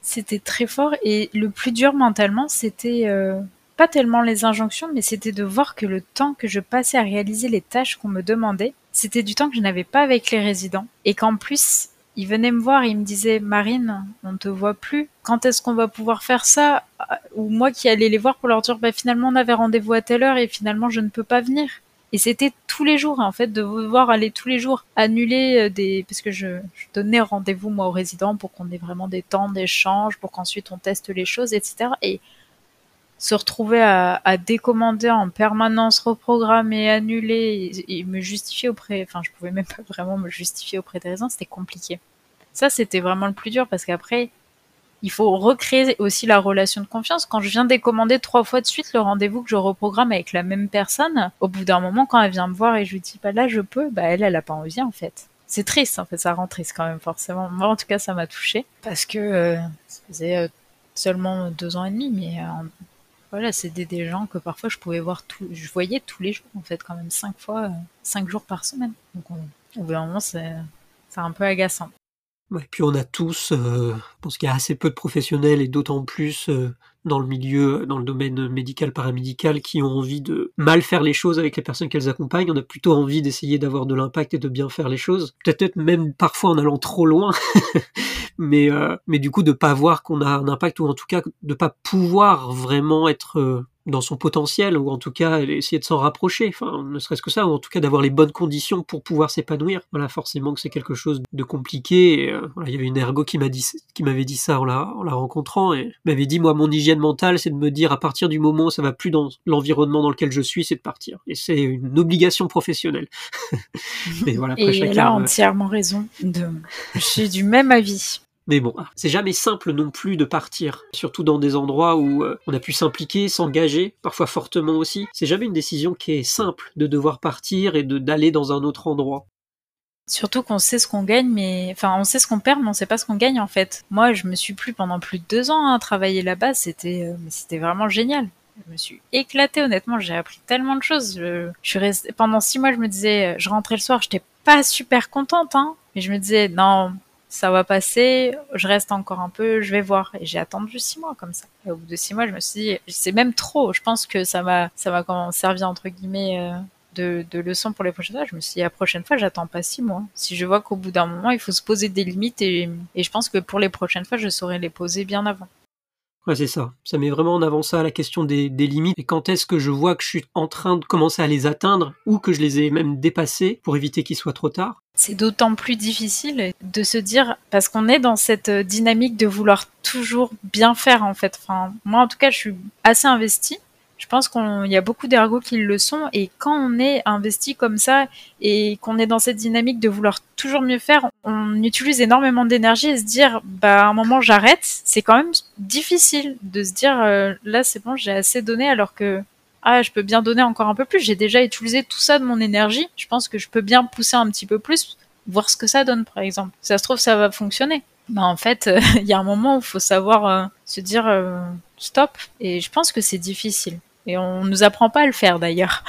C'était très fort, et le plus dur mentalement c'était euh... pas tellement les injonctions, mais c'était de voir que le temps que je passais à réaliser les tâches qu'on me demandait, c'était du temps que je n'avais pas avec les résidents. Et qu'en plus, ils venaient me voir et ils me disaient « Marine, on ne te voit plus. Quand est-ce qu'on va pouvoir faire ça ?» Ou moi qui allais les voir pour leur dire bah, « Finalement, on avait rendez-vous à telle heure et finalement, je ne peux pas venir. » Et c'était tous les jours, en fait, de devoir aller tous les jours annuler des... Parce que je, je donnais rendez-vous, moi, aux résidents pour qu'on ait vraiment des temps d'échange, pour qu'ensuite on teste les choses, et cetera. Et se retrouver à, à décommander en permanence, reprogrammer, annuler, et, et me justifier auprès... Enfin, je pouvais même pas vraiment me justifier auprès des résidents, c'était compliqué. Ça, c'était vraiment le plus dur, parce qu'après, il faut recréer aussi la relation de confiance. Quand je viens décommander trois fois de suite le rendez-vous que je reprogramme avec la même personne, au bout d'un moment, quand elle vient me voir et je lui dis « bah là, je peux », bah elle, elle a pas envie, en fait. C'est triste, en fait, ça rend triste quand même, forcément. Moi, en tout cas, ça m'a touchée, parce que euh, ça faisait euh, seulement deux ans et demi, mais... Euh, Voilà, c'est des, des gens que parfois je pouvais voir, tout, je voyais tous les jours, en fait, quand même cinq fois, euh, cinq jours par semaine. Donc, on, au bout d'un moment, c'est, c'est un peu agaçant. Ouais, et puis on a tous, euh, je pense qu'il y a assez peu de professionnels, et d'autant plus euh, dans le milieu, dans le domaine médical, paramédical, qui ont envie de mal faire les choses avec les personnes qu'elles accompagnent. On a plutôt envie d'essayer d'avoir de l'impact et de bien faire les choses. Peut-être même parfois en allant trop loin. Mais, euh, mais du coup, de pas voir qu'on a un impact, ou en tout cas, de pas pouvoir vraiment être euh, dans son potentiel, ou en tout cas essayer de s'en rapprocher, enfin ne serait-ce que ça, ou en tout cas d'avoir les bonnes conditions pour pouvoir s'épanouir. Voilà, forcément que c'est quelque chose de compliqué. Et, euh, voilà, il y avait une ergo qui m'a dit, qui m'avait dit ça en la, en la rencontrant, et m'avait dit, moi, mon hygiène mentale, c'est de me dire, à partir du moment où ça va plus dans l'environnement dans lequel je suis, c'est de partir. Et c'est une obligation professionnelle. Mais voilà, après, et chacun, elle a entièrement euh... raison. De... Je suis du même avis. Mais bon, c'est jamais simple non plus de partir, surtout dans des endroits où on a pu s'impliquer, s'engager, parfois fortement aussi. C'est jamais une décision qui est simple de devoir partir et de, d'aller dans un autre endroit. Surtout qu'on sait ce qu'on gagne, mais enfin on sait ce qu'on perd, mais on sait pas ce qu'on gagne en fait. Moi, je me suis plu pendant plus de deux ans à hein, travailler là-bas, c'était euh... c'était vraiment génial. Je me suis éclatée, honnêtement, j'ai appris tellement de choses. Je, je suis restée... pendant six mois, je me disais, je rentrais le soir, j'étais pas super contente, hein, mais je me disais non. Ça va passer, je reste encore un peu, je vais voir. Et j'ai attendu six mois comme ça. Et au bout de six mois, je me suis dit, c'est même trop. Je pense que ça m'a, ça m'a quand même servi, entre guillemets, euh, de, de leçon pour les prochaines fois. Je me suis dit, la prochaine fois, j'attends pas six mois. Si je vois qu'au bout d'un moment, il faut se poser des limites, et, et je pense que pour les prochaines fois, je saurais les poser bien avant. Ouais, c'est ça. Ça met vraiment en avant ça, la question des, des limites. Et quand est-ce que je vois que je suis en train de commencer à les atteindre, ou que je les ai même dépassées, pour éviter qu'il soit trop tard? C'est d'autant plus difficile de se dire, parce qu'on est dans cette dynamique de vouloir toujours bien faire, en fait. Enfin, moi, en tout cas, je suis assez investie. Je pense qu'il y a beaucoup d'ergots qui le sont, et quand on est investi comme ça et qu'on est dans cette dynamique de vouloir toujours mieux faire, on utilise énormément d'énergie, et se dire bah à un moment j'arrête, c'est quand même difficile de se dire euh, là c'est bon, j'ai assez donné, alors que ah je peux bien donner encore un peu plus, j'ai déjà utilisé tout ça de mon énergie, je pense que je peux bien pousser un petit peu plus, voir ce que ça donne par exemple. Si ça se trouve ça va fonctionner. Bah en fait, il euh, y a un moment où il faut savoir euh, se dire euh, stop, et je pense que c'est difficile. Et on nous apprend pas à le faire d'ailleurs.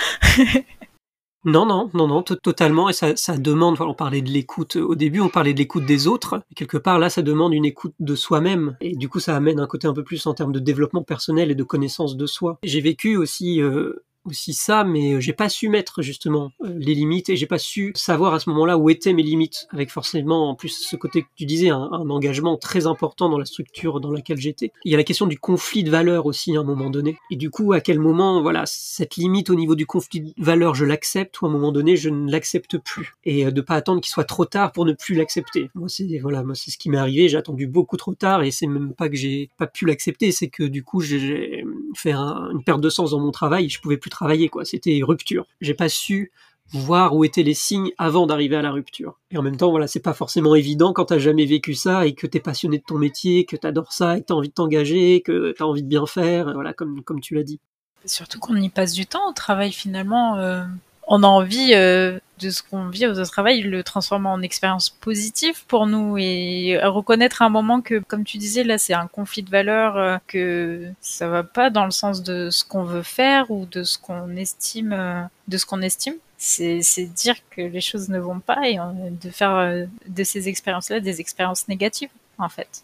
Non, non, non, non, totalement. Et ça, ça demande, on parlait de l'écoute au début, on parlait de l'écoute des autres. Quelque part, là, ça demande une écoute de soi-même. Et du coup, ça amène un côté un peu plus en termes de développement personnel et de connaissance de soi. J'ai vécu aussi... Euh... aussi ça, mais j'ai pas su mettre justement euh, les limites, et j'ai pas su savoir à ce moment-là où étaient mes limites, avec forcément en plus ce côté que tu disais, un, un engagement très important dans la structure dans laquelle j'étais. Il y a la question du conflit de valeurs aussi à un moment donné, et du coup à quel moment, voilà, cette limite au niveau du conflit de valeurs, je l'accepte, ou à un moment donné je ne l'accepte plus, et de pas attendre qu'il soit trop tard pour ne plus l'accepter. Moi c'est, voilà, moi c'est ce qui m'est arrivé, j'ai attendu beaucoup trop tard, et c'est même pas que j'ai pas pu l'accepter, c'est que du coup j'ai fait un, une perte de sens dans mon travail, et je pouvais plus travailler, quoi. C'était rupture. J'ai pas su voir où étaient les signes avant d'arriver à la rupture. Et en même temps, voilà, c'est pas forcément évident quand t'as jamais vécu ça, et que t'es passionné de ton métier, que t'adores ça, et que t'as envie de t'engager, que t'as envie de bien faire, voilà, comme, comme tu l'as dit. Surtout qu'on y passe du temps au travail, finalement. Euh, on a envie euh, de ce qu'on vit au travail, le transformer en expérience positive pour nous, et reconnaître à un moment que, comme tu disais, là, c'est un conflit de valeurs, euh, que ça va pas dans le sens de ce qu'on veut faire, ou de ce qu'on estime, euh, de ce qu'on estime. C'est, c'est dire que les choses ne vont pas, et euh, de faire euh, de ces expériences-là des expériences négatives, en fait.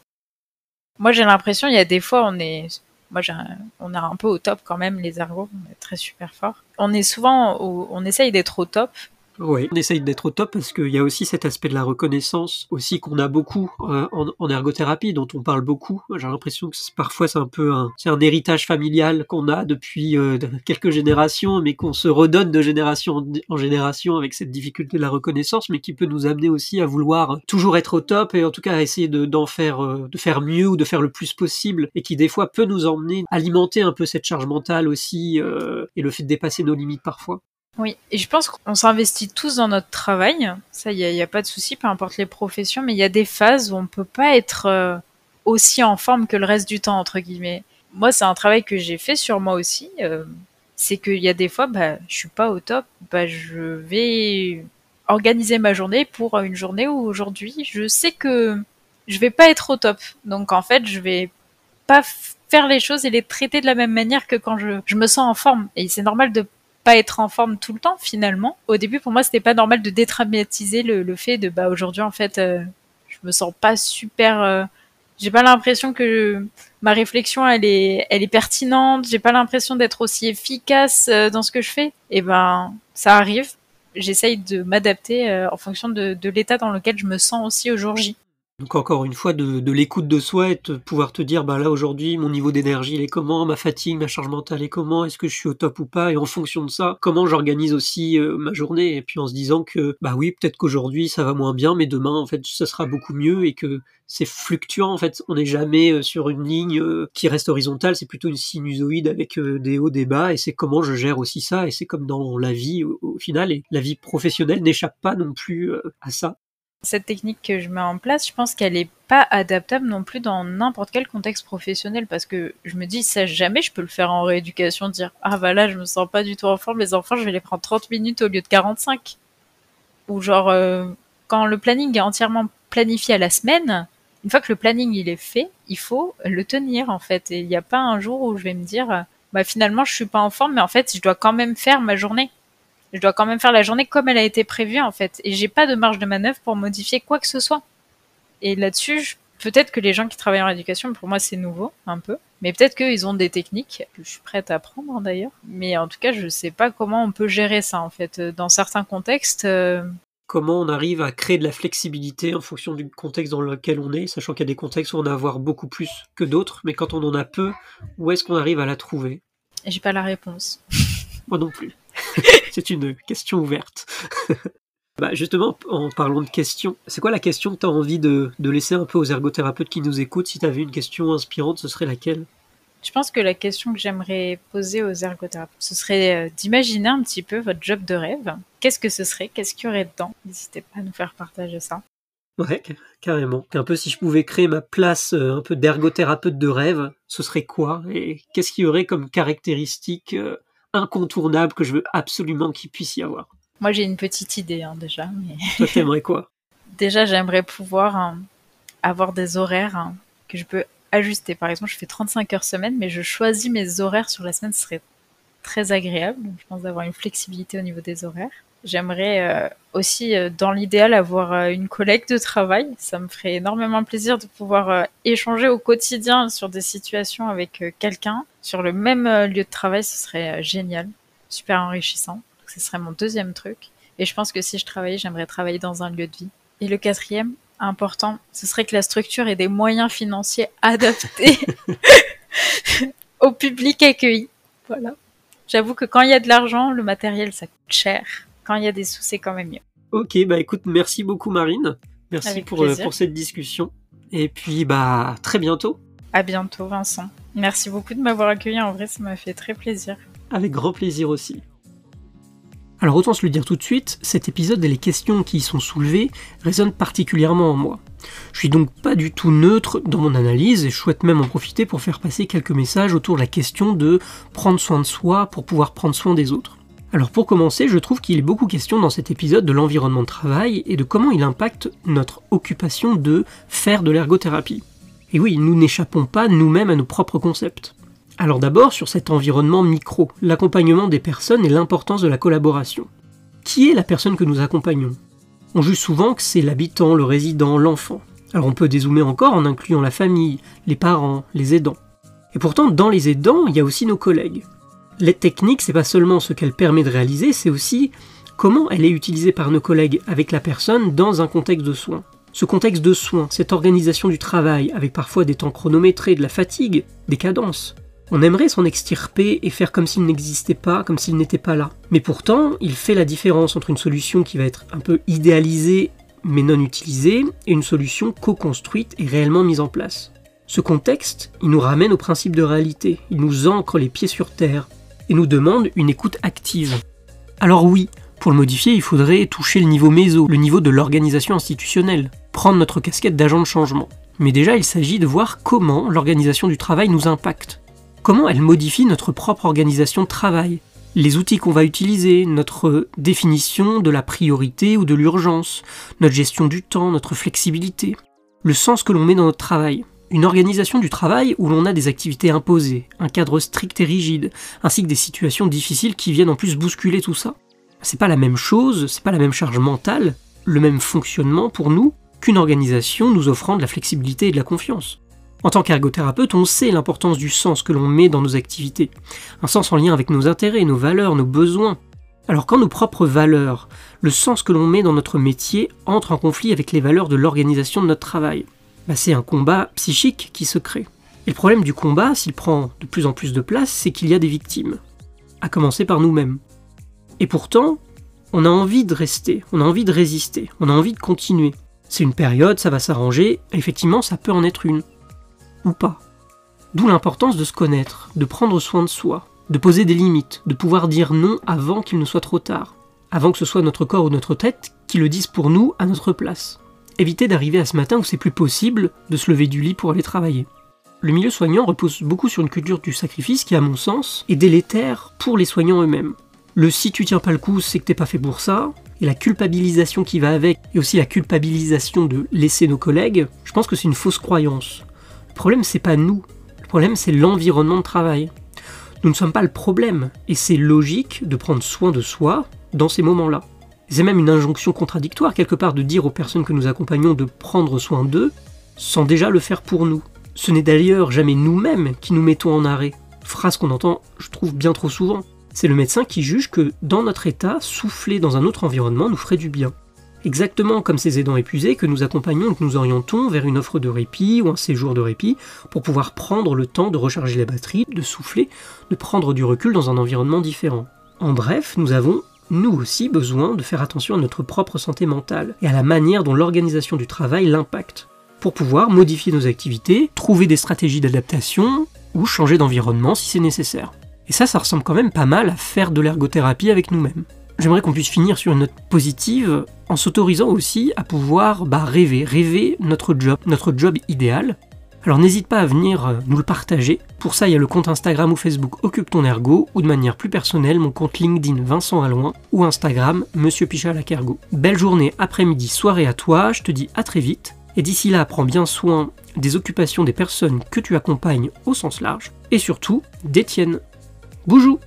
Moi, j'ai l'impression, il y a des fois, on est... Moi, j'ai un, on est un peu au top quand même, les ergots, on est très super forts. On est souvent, au, on essaye d'être au top. Oui, on essaye d'être au top parce qu'il y a aussi cet aspect de la reconnaissance aussi qu'on a beaucoup euh, en, en ergothérapie, dont on parle beaucoup. J'ai l'impression que c'est, parfois c'est un peu un, c'est un héritage familial qu'on a depuis euh, quelques générations, mais qu'on se redonne de génération en, en génération avec cette difficulté de la reconnaissance, mais qui peut nous amener aussi à vouloir toujours être au top, et en tout cas à essayer de, d'en faire, euh, de faire mieux, ou de faire le plus possible, et qui des fois peut nous emmener alimenter un peu cette charge mentale aussi, euh, et le fait de dépasser nos limites parfois. Oui, et je pense qu'on s'investit tous dans notre travail, ça il y, y a pas de souci, peu importe les professions, mais il y a des phases où on peut pas être euh, aussi en forme que le reste du temps, entre guillemets. Moi c'est un travail que j'ai fait sur moi aussi, euh, c'est qu'il y a des fois, bah je suis pas au top, bah je vais organiser ma journée pour une journée où aujourd'hui je sais que je vais pas être au top, donc en fait je vais pas f- faire les choses et les traiter de la même manière que quand je, je me sens en forme, et c'est normal de pas être en forme tout le temps finalement. Au début pour moi c'était pas normal de dédramatiser le, le fait de bah aujourd'hui en fait euh, je me sens pas super, euh, j'ai pas l'impression que je, ma réflexion elle est elle est pertinente, j'ai pas l'impression d'être aussi efficace euh, dans ce que je fais. Et ben ça arrive, j'essaye de m'adapter euh, en fonction de, de l'état dans lequel je me sens aussi au jour J. Donc encore une fois, de, de l'écoute de soi et de pouvoir te dire, ben là aujourd'hui, mon niveau d'énergie, il est comment, ma fatigue, ma charge mentale est comment, est-ce que je suis au top ou pas, et en fonction de ça, comment j'organise aussi euh, ma journée, et puis en se disant que, bah oui, peut-être qu'aujourd'hui ça va moins bien, mais demain en fait ça sera beaucoup mieux, et que c'est fluctuant en fait, on n'est jamais sur une ligne qui reste horizontale, c'est plutôt une sinusoïde avec des hauts, des bas, et c'est comment je gère aussi ça, et c'est comme dans la vie au, au final, et la vie professionnelle n'échappe pas non plus à ça. Cette technique que je mets en place, je pense qu'elle est pas adaptable non plus dans n'importe quel contexte professionnel, parce que je me dis, ça jamais je peux le faire en rééducation, dire « Ah bah là, je me sens pas du tout en forme, les enfants, je vais les prendre trente minutes au lieu de quarante-cinq. » Ou genre, euh, quand le planning est entièrement planifié à la semaine, une fois que le planning il est fait, il faut le tenir en fait, et il n'y a pas un jour où je vais me dire « Bah finalement, je suis pas en forme, mais en fait, je dois quand même faire ma journée. » Je dois quand même faire la journée comme elle a été prévue, en fait. Et j'ai pas de marge de manœuvre pour modifier quoi que ce soit. Et là-dessus, je... peut-être que les gens qui travaillent en éducation, pour moi, c'est nouveau, un peu. Mais peut-être qu'ils ont des techniques que je suis prête à apprendre, d'ailleurs. Mais en tout cas, je sais pas comment on peut gérer ça, en fait. Dans certains contextes... Euh... Comment on arrive à créer de la flexibilité en fonction du contexte dans lequel on est, sachant qu'il y a des contextes où on a à avoir beaucoup plus que d'autres, mais quand on en a peu, où est-ce qu'on arrive à la trouver? J'ai pas la réponse. Moi non plus. C'est une question ouverte. Bah justement, en parlant de questions, c'est quoi la question que tu as envie de, de laisser un peu aux ergothérapeutes qui nous écoutent? Si tu avais une question inspirante, ce serait laquelle? Je pense que la question que j'aimerais poser aux ergothérapeutes, ce serait d'imaginer un petit peu votre job de rêve. Qu'est-ce que ce serait? Qu'est-ce qu'il y aurait dedans? N'hésitez pas à nous faire partager ça. Ouais, carrément. Un peu si je pouvais créer ma place euh, un peu d'ergothérapeute de rêve, ce serait quoi? Et qu'est-ce qu'il y aurait comme caractéristique euh... incontournable que je veux absolument qu'il puisse y avoir? Moi j'ai une petite idée hein, déjà. Mais... Toi t'aimerais quoi? Déjà j'aimerais pouvoir hein, avoir des horaires hein, que je peux ajuster. Par exemple je fais trente-cinq heures semaine, mais je choisis mes horaires sur la semaine, ce serait très agréable. Donc, je pense d'avoir une flexibilité au niveau des horaires. J'aimerais euh, aussi euh, dans l'idéal avoir euh, une collègue de travail. Ça me ferait énormément plaisir de pouvoir euh, échanger au quotidien sur des situations avec euh, quelqu'un. Sur le même euh, lieu de travail, ce serait euh, génial, super enrichissant. Donc, ce serait mon deuxième truc. Et je pense que si je travaillais, j'aimerais travailler dans un lieu de vie. Et le quatrième, important, ce serait que la structure ait des moyens financiers adaptés au public accueilli. Voilà. J'avoue que quand il y a de l'argent, le matériel, ça coûte cher. Quand il y a des sous, c'est quand même mieux. Ok, bah écoute, merci beaucoup Marine. Merci pour, euh, pour cette discussion. Et puis, bah, très bientôt. À bientôt Vincent. Merci beaucoup de m'avoir accueilli. En vrai, ça m'a fait très plaisir. Avec grand plaisir aussi. Alors autant se le dire tout de suite, cet épisode et les questions qui y sont soulevées résonnent particulièrement en moi. Je suis donc pas du tout neutre dans mon analyse et je souhaite même en profiter pour faire passer quelques messages autour de la question de prendre soin de soi pour pouvoir prendre soin des autres. Alors pour commencer, je trouve qu'il est beaucoup question dans cet épisode de l'environnement de travail et de comment il impacte notre occupation de faire de l'ergothérapie. Et oui, nous n'échappons pas nous-mêmes à nos propres concepts. Alors d'abord, sur cet environnement micro, l'accompagnement des personnes et l'importance de la collaboration. Qui est la personne que nous accompagnons? On juge souvent que c'est l'habitant, le résident, l'enfant. Alors on peut dézoomer encore en incluant la famille, les parents, les aidants. Et pourtant, dans les aidants, il y a aussi nos collègues. L'aide technique, c'est pas seulement ce qu'elle permet de réaliser, c'est aussi comment elle est utilisée par nos collègues avec la personne dans un contexte de soins. Ce contexte de soins, cette organisation du travail, avec parfois des temps chronométrés, de la fatigue, des cadences. On aimerait s'en extirper et faire comme s'il n'existait pas, comme s'il n'était pas là. Mais pourtant, il fait la différence entre une solution qui va être un peu idéalisée mais non utilisée, et une solution co-construite et réellement mise en place. Ce contexte, il nous ramène au principe de réalité, il nous ancre les pieds sur terre, et nous demande une écoute active. Alors oui, pour le modifier, il faudrait toucher le niveau méso, le niveau de l'organisation institutionnelle, prendre notre casquette d'agent de changement. Mais déjà, il s'agit de voir comment l'organisation du travail nous impacte, comment elle modifie notre propre organisation de travail, les outils qu'on va utiliser, notre définition de la priorité ou de l'urgence, notre gestion du temps, notre flexibilité, le sens que l'on met dans notre travail. Une organisation du travail où l'on a des activités imposées, un cadre strict et rigide, ainsi que des situations difficiles qui viennent en plus bousculer tout ça. C'est pas la même chose, c'est pas la même charge mentale, le même fonctionnement pour nous qu'une organisation nous offrant de la flexibilité et de la confiance. En tant qu'ergothérapeute, on sait l'importance du sens que l'on met dans nos activités, un sens en lien avec nos intérêts, nos valeurs, nos besoins. Alors quand nos propres valeurs, le sens que l'on met dans notre métier, entre en conflit avec les valeurs de l'organisation de notre travail, bah c'est un combat psychique qui se crée. Et le problème du combat, s'il prend de plus en plus de place, c'est qu'il y a des victimes, à commencer par nous-mêmes. Et pourtant, on a envie de rester, on a envie de résister, on a envie de continuer. C'est une période, ça va s'arranger, effectivement ça peut en être une, ou pas. D'où l'importance de se connaître, de prendre soin de soi, de poser des limites, de pouvoir dire non avant qu'il ne soit trop tard, avant que ce soit notre corps ou notre tête qui le dise pour nous à notre place. Éviter d'arriver à ce matin où c'est plus possible de se lever du lit pour aller travailler. Le milieu soignant repose beaucoup sur une culture du sacrifice qui, à mon sens, est délétère pour les soignants eux-mêmes. Le « si tu tiens pas le coup, c'est que t'es pas fait pour ça », et la culpabilisation qui va avec, et aussi la culpabilisation de laisser nos collègues, je pense que c'est une fausse croyance. Le problème, c'est pas nous. Le problème, c'est l'environnement de travail. Nous ne sommes pas le problème, et c'est logique de prendre soin de soi dans ces moments-là. C'est même une injonction contradictoire, quelque part, de dire aux personnes que nous accompagnons de prendre soin d'eux, sans déjà le faire pour nous. Ce n'est d'ailleurs jamais nous-mêmes qui nous mettons en arrêt. Phrase qu'on entend, je trouve, bien trop souvent. C'est le médecin qui juge que, dans notre état, souffler dans un autre environnement nous ferait du bien. Exactement comme ces aidants épuisés que nous accompagnons et que nous orientons vers une offre de répit ou un séjour de répit pour pouvoir prendre le temps de recharger les batteries, de souffler, de prendre du recul dans un environnement différent. En bref, nous avons, nous aussi, besoin de faire attention à notre propre santé mentale et à la manière dont l'organisation du travail l'impacte, pour pouvoir modifier nos activités, trouver des stratégies d'adaptation ou changer d'environnement si c'est nécessaire. Et ça, ça ressemble quand même pas mal à faire de l'ergothérapie avec nous-mêmes. J'aimerais qu'on puisse finir sur une note positive en s'autorisant aussi à pouvoir bah, rêver, rêver notre job, notre job idéal. Alors n'hésite pas à venir nous le partager. Pour ça, il y a le compte Instagram ou Facebook Occupe ton Ergo, ou de manière plus personnelle, mon compte LinkedIn Vincent Alloin, ou Instagram Monsieur Pichal avec Ergo. Belle journée, après-midi, soirée à toi, je te dis à très vite. Et d'ici là, prends bien soin des occupations des personnes que tu accompagnes au sens large, et surtout, des tiennes. Bonjour.